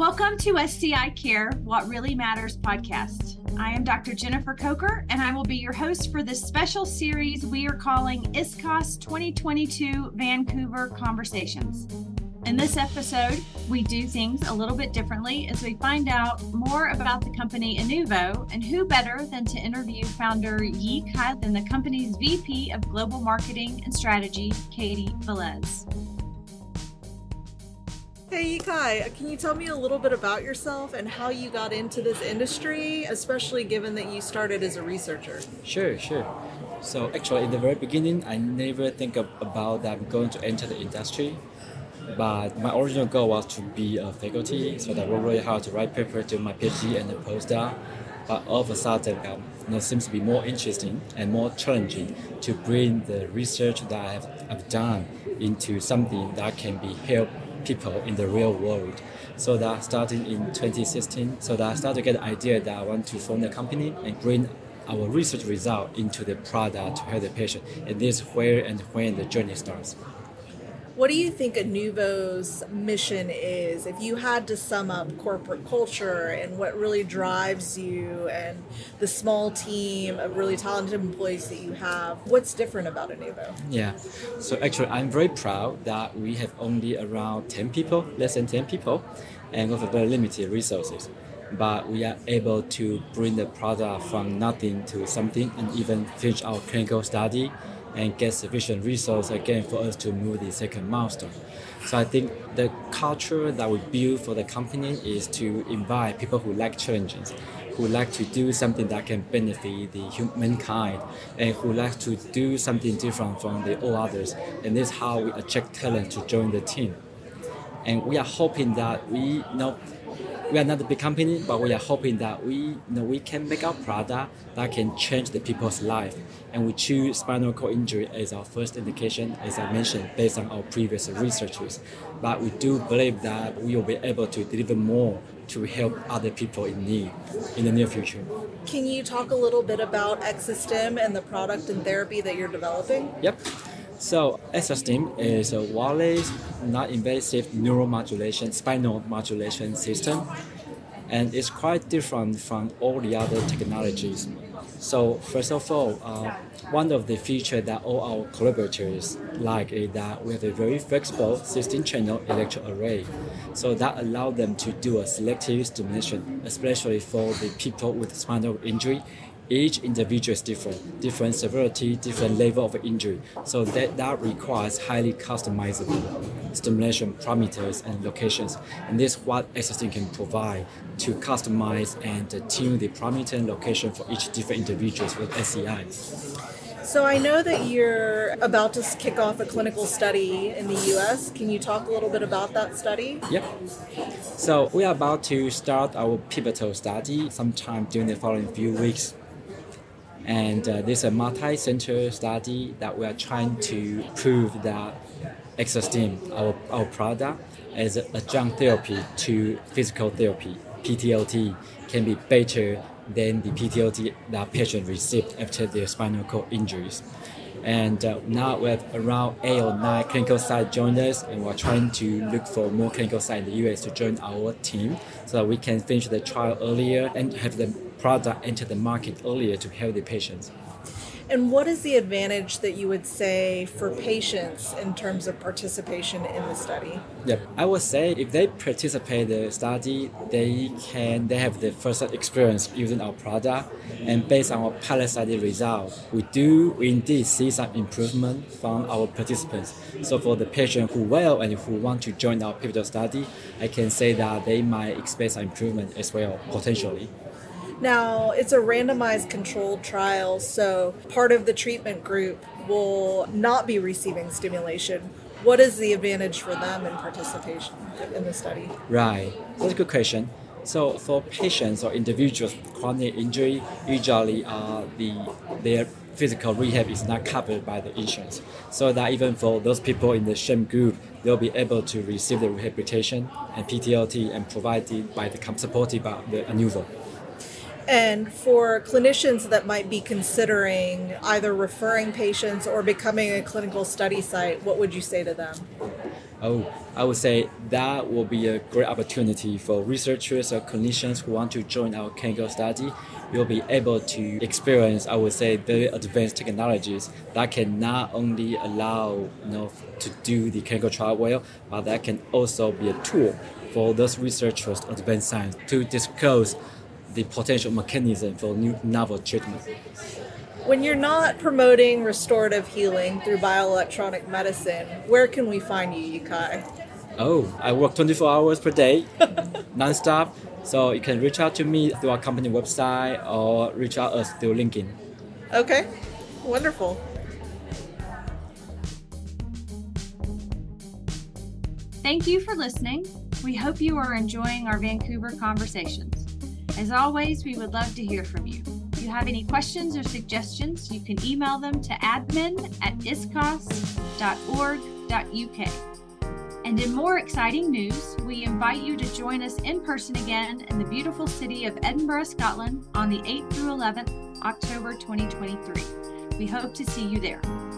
Welcome to SCI Care, What Really Matters podcast. I am Dr. Jennifer Coker, and I will be your host for this special series we are calling ISCOS 2022 Vancouver Conversations. In this episode, we do things a little bit differently as we find out more about the company Aneuvo, and who better than to interview founder Yi Kai than the company's VP of Global Marketing and Strategy, Katie Valez. Hey, Yi Kai, can you tell me a little bit about yourself and how you got into this industry, especially given that you started as a researcher? Sure. So actually, in the very beginning, I never think about that I'm going to enter the industry. But my original goal was to be a faculty, so that I worked really hard to write papers, do my PhD and a postdoc. But all of a sudden, it seems to be more interesting and more challenging to bring the research that I've done into something that can be helped people in the real world. So that starting in 2016, so that I started to get the idea that I want to form a company and bring our research result into the product to help the patient. And this is where and when the journey starts. What do you think Aneuvo's mission is? If you had to sum up corporate culture and what really drives you and the small team of really talented employees that you have, what's different about Aneuvo? Yeah, so actually I'm very proud that we have only around 10 people, less than 10 people, and with very limited resources. But we are able to bring the product from nothing to something and even finish our clinical study and get sufficient resource again for us to move the second milestone. So I think the culture that we build for the company is to invite people who like challenges, who like to do something that can benefit the humankind, and who like to do something different from the all others. And this is how we attract talent to join the team. And we are hoping that we are not a big company, but we are hoping that we can make our product that can change the people's life. And we choose spinal cord injury as our first indication, as I mentioned, based on our previous researchers. But we do believe that we will be able to deliver more to help other people in need in the near future. Can you talk a little bit about ExoStim and the product and therapy that you're developing? Yep. So ExoStim is a wireless, non-invasive spinal modulation system, and it's quite different from all the other technologies. So first of all, one of the features that all our collaborators like is that we have a very flexible 16-channel electroarray. So that allows them to do a selective stimulation, especially for the people with spinal injury. Each individual is different severity, different level of injury. So that requires highly customizable stimulation parameters and locations. And this is what ExoStim can provide to customize and tune the parameter and location for each different individuals with SCI. So I know that you're about to kick off a clinical study in the U.S. Can you talk a little bit about that study? Yep. So we are about to start our pivotal study sometime during the following few weeks. And this is a multi-center study that we are trying to prove that ExoStim, our product, as adjunct therapy to physical therapy, PTLT, can be better than the PTLT that patient received after their spinal cord injuries. And now we have around 8 or 9 clinical sites join us, and we're trying to look for more clinical sites in the US to join our team so that we can finish the trial earlier and have the product enter the market earlier to help the patients. And what is the advantage that you would say for patients in terms of participation in the study? Yep. I would say if they participate in the study, they have the first experience using our product. And based on our pilot study results, we indeed see some improvement from our participants. So for the patient who will and who want to join our pivotal study, I can say that they might expect some improvement as well, potentially. Now, it's a randomized controlled trial, so part of the treatment group will not be receiving stimulation. What is the advantage for them in participation in the study? Right. That's a good question. So for patients or individuals with chronic injury, usually their physical rehab is not covered by the insurance. So that even for those people in the sham group, they'll be able to receive the rehabilitation and PTLT and supported by the Aneuvo. And for clinicians that might be considering either referring patients or becoming a clinical study site, what would you say to them? I would say that will be a great opportunity for researchers or clinicians who want to join our clinical study. You'll be able to experience, I would say, very advanced technologies that can not only allow to do the clinical trial well, but that can also be a tool for those researchers in advanced science to disclose the potential mechanism for new novel treatments. When you're not promoting restorative healing through bioelectronic medicine, where can we find you, Yi Kai? I work 24 hours per day, nonstop. So you can reach out to me through our company website or reach out us through LinkedIn. Okay, wonderful. Thank you for listening. We hope you are enjoying our Vancouver conversations. As always, we would love to hear from you. If you have any questions or suggestions, you can email them to admin@iscos.org.uk. And in more exciting news, we invite you to join us in person again in the beautiful city of Edinburgh, Scotland on the 8th through 11th, October 2023. We hope to see you there.